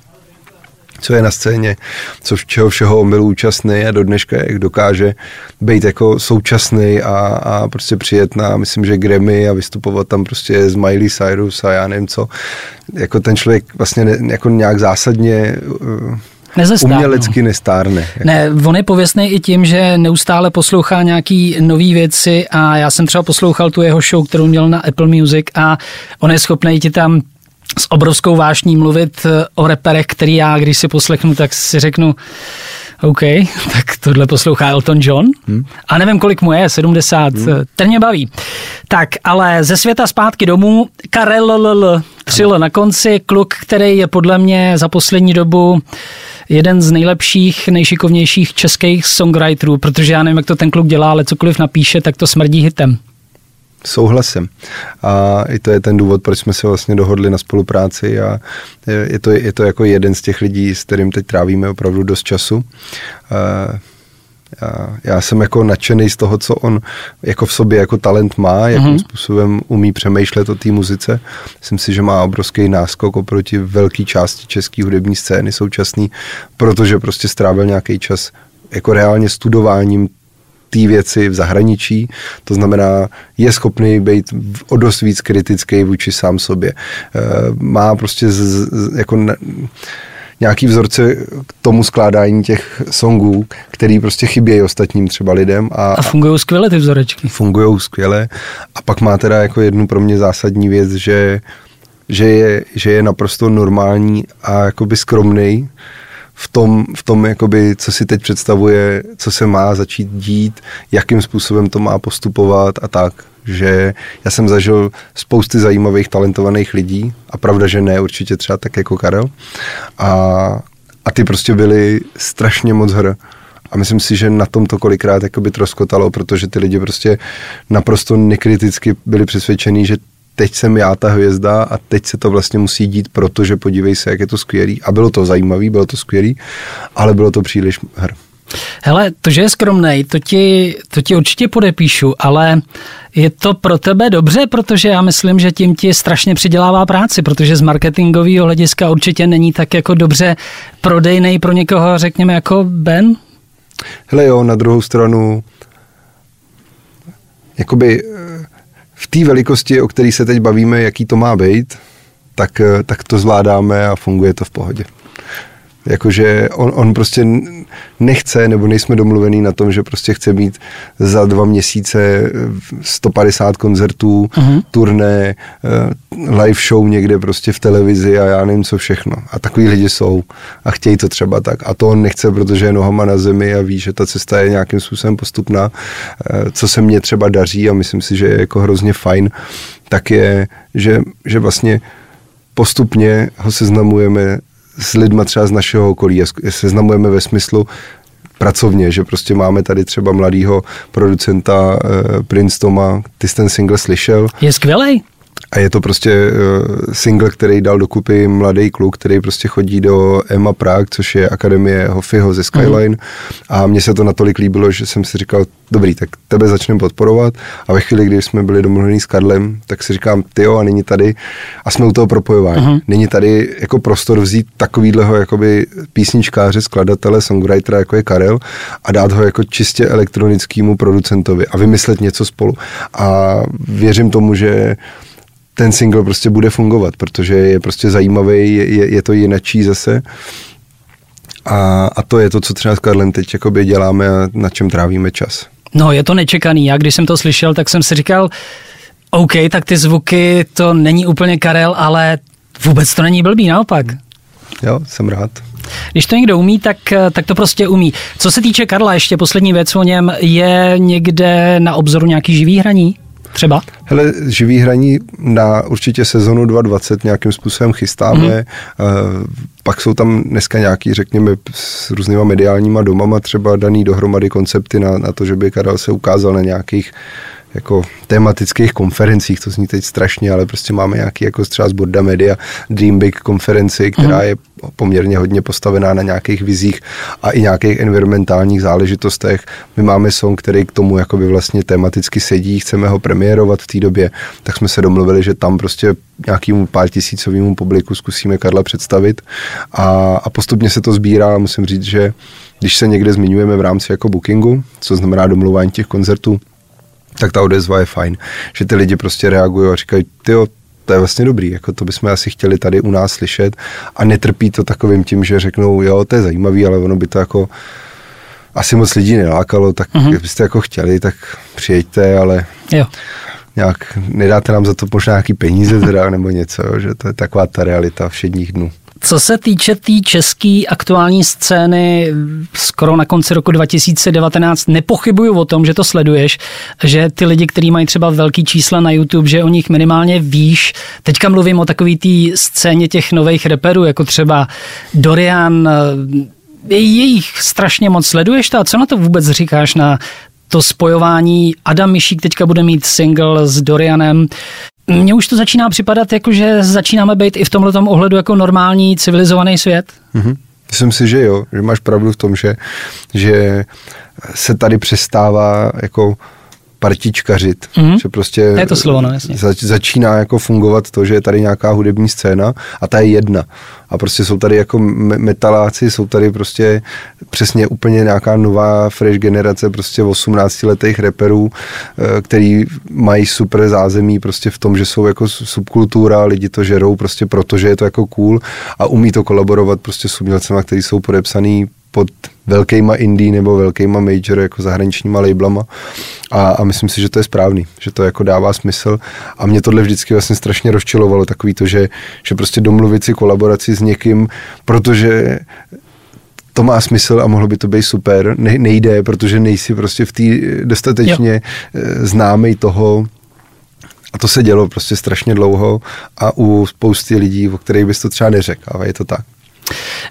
co je na scéně, co čeho všeho on byl účastný a do dneška jak dokáže být jako současný a, a prostě přijet na, myslím, že Grammy a vystupovat tam prostě z Miley Cyrus a já nevím co. Jako ten člověk vlastně ne, jako nějak zásadně... Uh, Nezestárnu. Umělecky nestárne. Jako. Ne, on je pověstný i tím, že neustále poslouchá nějaký nový věci a já jsem třeba poslouchal tu jeho show, kterou měl na Apple Music a on je schopný ti tam s obrovskou vášní mluvit o reperech, který já, když si poslechnu, tak si řeknu OK, tak tohle poslouchá Elton John. Hmm. A nevím, kolik mu je, sedmdesát. Hmm. Ten mě baví. Tak, ale ze světa zpátky domů, Karel L. na konci, kluk, který je podle mě za poslední dobu jeden z nejlepších, nejšikovnějších českých songwriterů, protože já nevím, jak to ten kluk dělá, ale cokoliv napíše, tak to smrdí hitem. Souhlasím. A i to je ten důvod, proč jsme se vlastně dohodli na spolupráci a je to, je to jako jeden z těch lidí, s kterým teď trávíme opravdu dost času. Já, já jsem jako nadšený z toho, co on jako v sobě jako talent má, jakým mm-hmm. způsobem umí přemýšlet o té muzice. Myslím si, že má obrovský náskok oproti velké části české hudební scény současný, protože prostě strávil nějaký čas jako reálně studováním té věci v zahraničí, to znamená, je schopný být o dost víc kritický vůči sám sobě. Má prostě z, z, jako... Ne, nějaký vzorce k tomu skládání těch songů, který prostě chybějí ostatním třeba lidem. A, a fungují skvěle ty vzorečky. Fungují skvěle. A pak má teda jako jednu pro mě zásadní věc, že, že, je, že je naprosto normální a jakoby skromnej v tom, v tom jakoby, co si teď představuje, co se má začít dít, jakým způsobem to má postupovat a tak. Že já jsem zažil spousty zajímavých, talentovaných lidí a pravda, že ne, určitě třeba tak jako Karel. A, a ty prostě byli strašně moc hr. A myslím si, že na tom to kolikrát jakoby troskotalo, protože ty lidi prostě naprosto nekriticky byli přesvědčení, že teď jsem já ta hvězda a teď se to vlastně musí dít, protože podívej se, jak je to skvělý. A bylo to zajímavý, bylo to skvělý, ale bylo to příliš hr. Hele, to, že je skromnej, to ti, to ti určitě podepíšu, ale je to pro tebe dobře, protože já myslím, že tím ti strašně přidělává práci, protože z marketingového hlediska určitě není tak jako dobře prodejnej pro někoho, řekněme, jako Ben? Hele jo, na druhou stranu, jakoby v té velikosti, o které se teď bavíme, jaký to má být, tak, tak to zvládáme a funguje to v pohodě. Jakože on, on prostě nechce, nebo nejsme domluvený na tom, že prostě chce mít za dva měsíce sto padesát koncertů, mm-hmm. turné, live show někde prostě v televizi a já nevím co všechno. A takový lidi jsou a chtějí to třeba tak. A to on nechce, protože je nohama na zemi a ví, že ta cesta je nějakým způsobem postupná. Co se mně třeba daří a myslím si, že je jako hrozně fajn, tak je, že, že vlastně postupně ho seznamujeme s lidma třeba z našeho okolí, seznamujeme ve smyslu pracovně, že prostě máme tady třeba mladýho producenta eh, Prince Toma, ty jsi ten single slyšel. Je skvělej. A je to prostě eh, single, který dal dokupy mladý kluk, který prostě chodí do Ema Prague, což je akademie Hoffyho ze Skyline. Mm. A mně se to natolik líbilo, že jsem si říkal, dobrý, tak tebe začneme podporovat. A ve chvíli, kdy jsme byli domluvení s Karlem, tak si říkám, tyjo, a není tady, a jsme u toho propojování. Uh-huh. Není tady jako prostor vzít takovýhleho jakoby písničkáře, skladatele, songwritera, jako je Karel, a dát ho jako čistě elektronickému producentovi a vymyslet něco spolu. A věřím tomu, že ten single prostě bude fungovat, protože je prostě zajímavý, je, je to jinačí zase. A, a to je to, co třeba s Karlem teď jakoby děláme a na čem trávíme čas. No, je to nečekaný. Já když jsem to slyšel, tak jsem si říkal, OK, tak ty zvuky, to není úplně Karel, ale vůbec to není blbý, naopak. Jo, jsem rád. Když to někdo umí, tak, tak to prostě umí. Co se týče Karla, ještě poslední věc o něm, je někde na obzoru nějaký živý hraní? Třeba? Hele, živý hraní na určitě sezonu dvacet dvacet nějakým způsobem chystáme. Mm-hmm. Pak jsou tam dneska nějaký, řekněme, s různýma mediálníma domama třeba daný dohromady koncepty na, na to, že by Karel se ukázal na nějakých jako tematických konferencích, to zní teď strašně, ale prostě máme nějaký jako třeba z Borda Media, Dream Big konferenci, která mm-hmm. je poměrně hodně postavená na nějakých vizích a i nějakých environmentálních záležitostech. My máme song, který k tomu jakoby vlastně tematicky sedí, chceme ho premiérovat v té době, tak jsme se domluvili, že tam prostě nějakému pár tisícovému publiku zkusíme Karla představit a, a postupně se to sbírá a musím říct, že když se někde zmiňujeme v rámci jako bookingu, co znamená domluvání těch koncertů, tak ta odezva je fajn, že ty lidi prostě reagují a říkají, tyjo, to je vlastně dobrý, jako to bychom asi chtěli tady u nás slyšet a netrpí to takovým tím, že řeknou, jo, to je zajímavý, ale ono by to jako asi moc lidí nelákalo, tak mm-hmm. kdybyste jako chtěli, tak přijeďte, ale jo. Nějak nedáte nám za to možná nějaký peníze teda, nebo něco, jo, že to je taková ta realita všedních dnů. Co se týče té tý české aktuální scény, skoro na konci roku dva tisíce devatenáct, nepochybuju o tom, že to sleduješ, že ty lidi, kteří mají třeba velký čísla na YouTube, že o nich minimálně víš. Teďka mluvím o takový té scéně těch nových reperů, jako třeba Dorian, jejich strašně moc sleduješ to a co na to vůbec říkáš na to spojování? Adam Mišík teďka bude mít single s Dorianem. Mně už to začíná připadat, jakože začínáme být i v tomhletom ohledu jako normální, civilizovaný svět. Mm-hmm. Myslím si, že jo, že máš pravdu v tom, že, že se tady přestává jako partičkařit, mm-hmm. že prostě je to slovo, no, jasně. Zač, začíná jako fungovat to, že je tady nějaká hudební scéna a ta je jedna. A prostě jsou tady jako metaláci, jsou tady prostě přesně úplně nějaká nová fresh generace prostě osmnáctiletých reperů, který mají super zázemí prostě v tom, že jsou jako subkultura, lidi to žerou prostě proto, že je to jako cool a umí to kolaborovat prostě s umělcema, který jsou podepsaný pod velkýma indie nebo velkýma major jako zahraničníma labelama a, a myslím si, že to je správný, že to jako dává smysl a mě tohle vždycky vlastně strašně rozčilovalo takový to, že, že prostě domluvit si kolaboraci s někým, protože to má smysl a mohlo by to být super, ne, nejde, protože nejsi prostě v té dostatečně jo. známej toho. A to se dělo prostě strašně dlouho a u spousty lidí, o kterých bys to třeba neřekl, ale je to tak.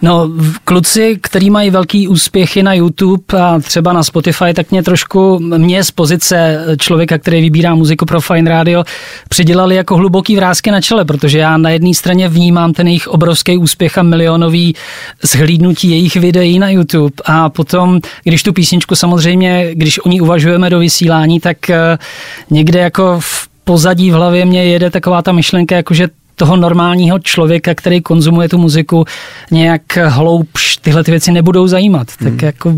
No, kluci, který mají velký úspěchy na YouTube a třeba na Spotify, tak mě trošku, mě z pozice člověka, který vybírá muziku pro Fajn Radio, přidělali jako hluboký vrásky na čele, protože já na jedné straně vnímám ten jejich obrovský úspěch a milionový zhlídnutí jejich videí na YouTube a potom, když tu písničku samozřejmě, když o ní uvažujeme do vysílání, tak někde jako v pozadí v hlavě mě jede taková ta myšlenka, jakože toho normálního člověka, který konzumuje tu muziku, nějak hloubš tyhle ty věci nebudou zajímat. Tak hmm. jako,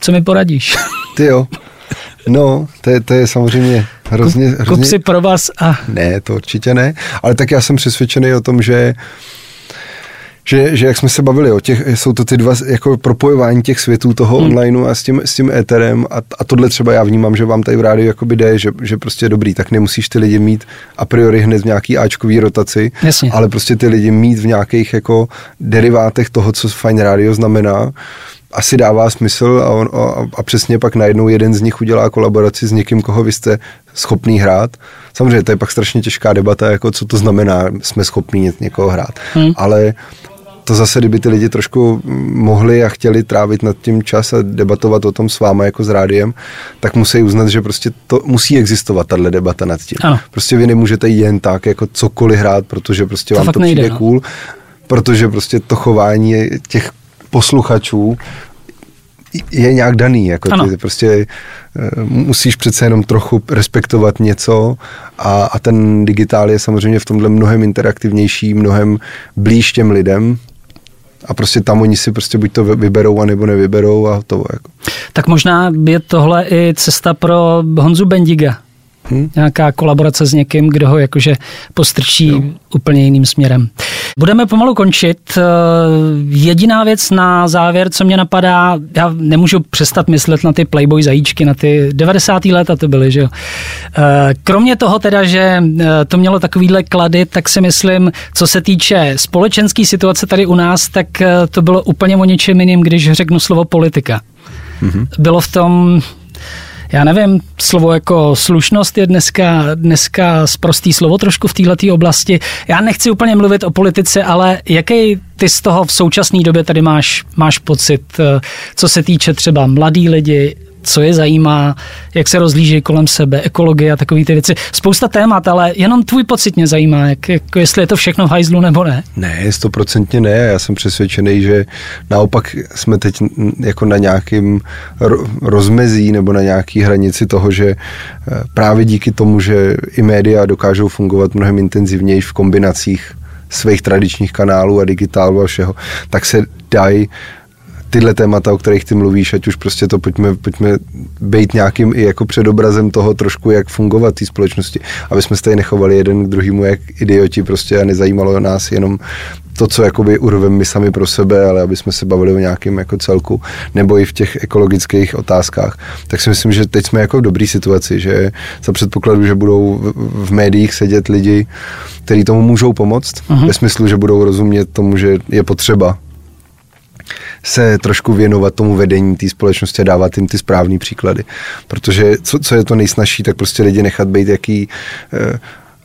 co mi poradíš? Ty jo. No, to je, to je samozřejmě hrozně... Kup, kup hrozně... si pro vás a... Ne, to určitě ne. Ale tak já jsem přesvědčený o tom, že Že, že jak jsme se bavili, o těch, jsou to ty dva jako propojování těch světů toho hmm. online a s tím, s tím éterem a, a tohle třeba já vnímám, že vám tady v rádiu jakoby jde, že, že prostě je dobrý, tak nemusíš ty lidi mít a priori hned v nějaký áčkový rotaci, jasně. ale prostě ty lidi mít v nějakých jako derivátech toho, co Fajn rádio znamená, asi dává smysl a, on, a, a přesně pak najednou jeden z nich udělá kolaboraci s někým, koho vy jste schopný hrát. Samozřejmě to je pak strašně těžká debata, jako co to znamená, jsme schopní někoho hrát, hmm. ale to zase, kdyby ty lidi trošku mohli a chtěli trávit nad tím čas a debatovat o tom s váma jako s rádiem, tak musí uznat, že prostě to musí existovat, tahle debata nad tím. Ano. Prostě vy nemůžete jen tak jako cokoliv hrát, protože prostě to vám to nejde, přijde no. cool, protože prostě to chování těch posluchačů je nějak daný, jako ty prostě musíš přece jenom trochu respektovat něco a, a ten digitál je samozřejmě v tomhle mnohem interaktivnější, mnohem blíž těm lidem. A prostě tam oni si prostě buď to vyberou, anebo nevyberou a hotovo. Jako. Tak možná je tohle i cesta pro Honzu Bendiga. Hmm? Nějaká kolaborace s někým, kdo ho jakože postrčí jo. úplně jiným směrem. Budeme pomalu končit. Jediná věc na závěr, co mě napadá, já nemůžu přestat myslet na ty Playboy zajíčky, na ty devadesátá léta to byly, že jo. Kromě toho teda, že to mělo takovýhle klady, tak si myslím, co se týče společenské situace tady u nás, tak to bylo úplně o něčem jiným, když řeknu slovo politika. Mm-hmm. Bylo v tom... Já nevím, slovo jako slušnost je dneska, dneska sprostý slovo trošku v této oblasti. Já nechci úplně mluvit o politice, ale jaký ty z toho v současné době tady máš, máš pocit, co se týče třeba mladí lidi, co je zajímá, jak se rozlíží kolem sebe, ekologie a takové ty věci. Spousta témat, ale jenom tvůj pocit mě zajímá, jak, jako jestli je to všechno v hajzlu nebo ne. Ne, stoprocentně ne. Já jsem přesvědčený, že naopak jsme teď jako na nějakým rozmezí nebo na nějaký hranici toho, že právě díky tomu, že i média dokážou fungovat mnohem intenzivněji v kombinacích svých tradičních kanálů a digitálu a všeho, tak se dají tyhle témata, o kterých ty mluvíš, ať už prostě to pojďme, pojďme být nějakým i jako předobrazem toho trošku, jak fungovat té společnosti, aby jsme se tady nechovali jeden k druhému jak idioti prostě a nezajímalo nás jenom to, co jakoby urvem my sami pro sebe, ale aby jsme se bavili o nějakém jako celku, nebo i v těch ekologických otázkách. Tak si myslím, že teď jsme jako v dobrý situaci, že za předpokladu, že budou v, v médiích sedět lidi, kteří tomu můžou pomoct, uh-huh. ve smyslu, že budou rozumět tomu, že je potřeba se trošku věnovat tomu vedení té společnosti a dávat jim ty správný příklady. Protože co, co je to nejsnažší, tak prostě lidi nechat být jaký eh,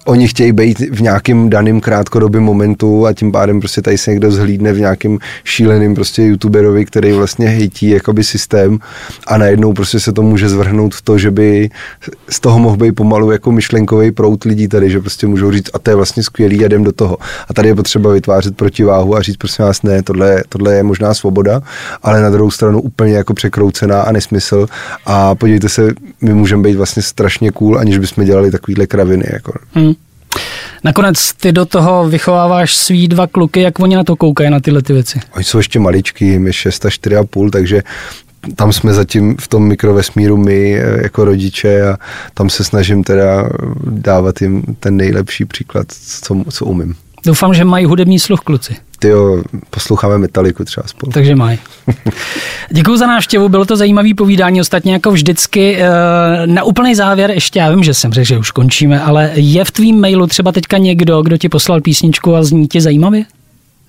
oni chtějí být v nějakém daném krátkodobém momentu a tím pádem prostě tady se někdo zhlídne v nějakém šíleným prostě youtuberovi, který vlastně hejtí jakoby systém a najednou prostě se to může zvrhnout v to, že by z toho mohl být pomalu jako myšlenkový proud lidí tady, že prostě můžou říct a to je vlastně skvělý, jdem do toho. A tady je potřeba vytvářet protiváhu a říct prostě vás ne, tohle, tohle je možná svoboda, ale na druhou stranu úplně jako překroucená a nesmysl a podívejte se, my můžeme být vlastně strašně cool, aniž bychom dělali takovýhle kraviny. Jako. Hmm. Nakonec ty do toho vychováváš svý dva kluky, jak oni na to koukají, na tyhle ty věci? Oni jsou ještě maličký, jim je šest a čtyři a půl, takže tam jsme zatím v tom mikrovesmíru my jako rodiče a tam se snažím teda dávat jim ten nejlepší příklad, co, co umím. Doufám, že mají hudební sluch kluci. Ty jo, posloucháme Metalliku třeba spolu. Takže mají. Děkuju za návštěvu, bylo to zajímavé povídání, ostatně jako vždycky. Na úplný závěr ještě, já vím, že jsem řekl, že už končíme, ale je v tvým mailu třeba teďka někdo, kdo ti poslal písničku a zní ti zajímavě?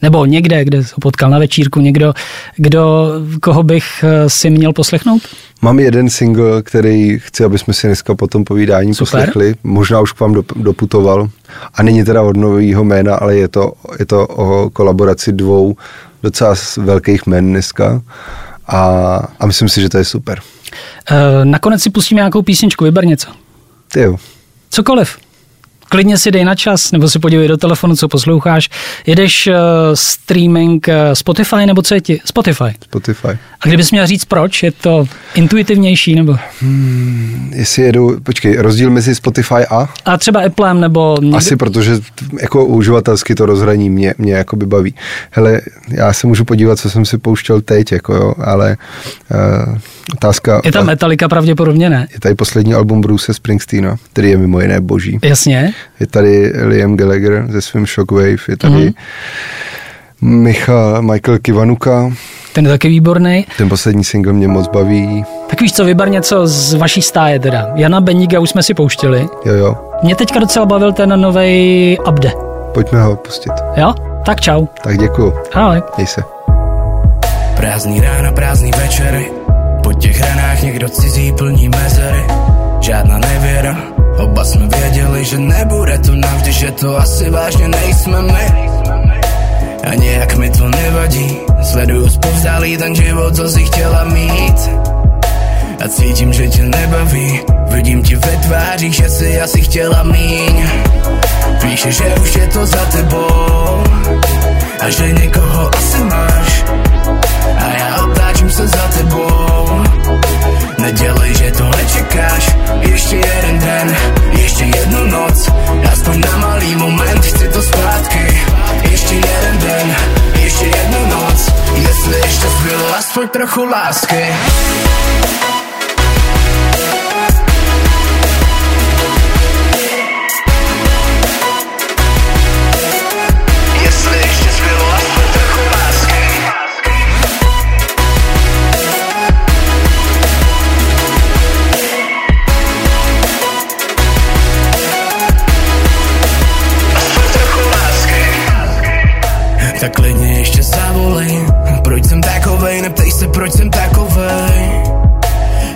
Nebo někde, kde ho potkal na večírku někdo, kdo, koho bych si měl poslechnout? Mám jeden single, který chci, aby jsme si dneska po tom povídání Super. poslechli. Možná už k vám doputoval. A není teda od nového jména, ale je to, je to o kolaboraci dvou docela velkých jmen dneska. A, a myslím si, že to je super. E, nakonec si pustíme nějakou písničku, vyber něco. Ty jo. Cokoliv. Klidně si dej na čas, nebo si podívej do telefonu, co posloucháš. Jedeš uh, streaming uh, Spotify, nebo co je ti? Spotify. Spotify. A kdybys měl říct proč, je to intuitivnější, nebo? Hmm, jestli jedu, počkej, rozdíl mezi Spotify a? A třeba Applem, nebo... Někdy... Asi, protože jako uživatelsky to rozhraní mě, mě jako by baví. Hele, já se můžu podívat, co jsem si pouštěl teď, jako jo, ale uh, otázka... Je tam Metallica pravděpodobně, ne? Je tady poslední album Bruce Springsteena, který je mimo jiné boží. Jasně. Je tady Liam Gallagher se svým Shockwave, je tady mm-hmm. Michal, Michael Kiwanuka. Ten je taky výborný. Ten poslední single mě moc baví. Tak víš co, vyber něco z vaší stáje teda. Jana Bendiga už jsme si pouštěli. Jo, jo. Mě teďka docela bavil ten novej Abde. Pojďme ho pustit. Jo? Tak čau. Tak děkuju. Ahoj. Děj se. Prázdný rána, prázdný večery. Po těch ranách někdo cizí plní mezery. Žádná nevěra. Oba jsme věděli, že nebude to navždy, že to asi vážně nejsme my. A nějak mi to nevadí, sleduju zpovzdálí ten život, co si chtěla mít. A cítím, že tě nebaví, vidím ti ve tvářích, že si asi chtěla míň. Píše, že už je to za tebou a že někoho asi máš. A já otáčím se za tebou. Nedělej, že to nečekáš. Ještě jeden den, ještě jednu noc, aspoň na malý moment, chci to zpátky. Ještě jeden den, ještě jednu noc, jestli ještě zbylo aspoň trochu lásky. Tak klidně ještě zavolej. Proč jsem takovej, neptej se, proč jsem takovej.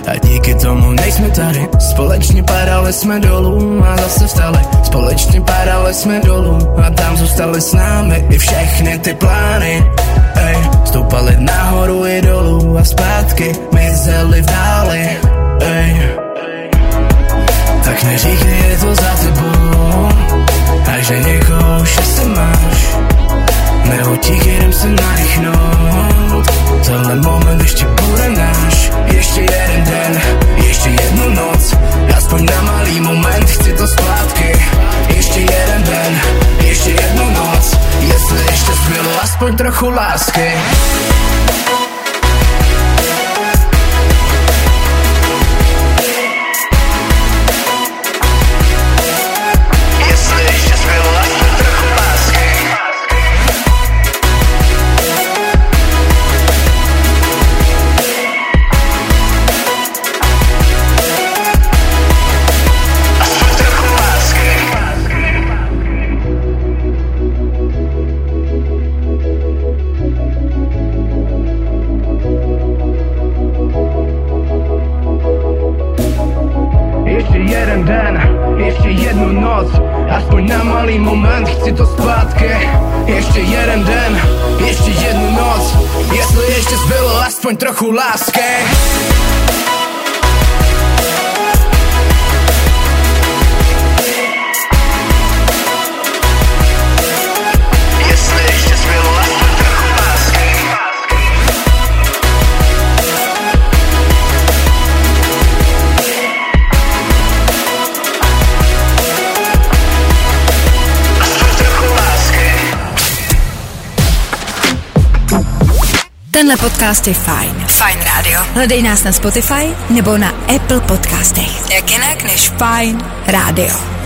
A díky tomu nejsme tady. Společně padali jsme dolů a zase vstali. Společně padali jsme dolů a tam zůstali s námi i všechny ty plány. Ej, stoupali nahoru i dolů a zpátky mizeli v dáli. Ej, tak neříkej, je to za tebou a že někoho už asi máš. Nehotík, jenom se nadechnout. Tenhle moment ještě bude náš. Ještě jeden den, ještě jednu noc, aspoň na malý moment, chci to zpátky. Ještě jeden den, ještě jednu noc, jestli ještě zbylo aspoň trochu lásky. den, ještě jednu noc, aspoň na malý moment, chci to zpátky. Ještě jeden den, ještě jednu noc, jestli ještě zbylo aspoň trochu lásky. Tenhle podcast je fajn. Fajn Radio. Hledej nás na Spotify nebo na Apple podcastech. Jak jinak než Fajn Radio.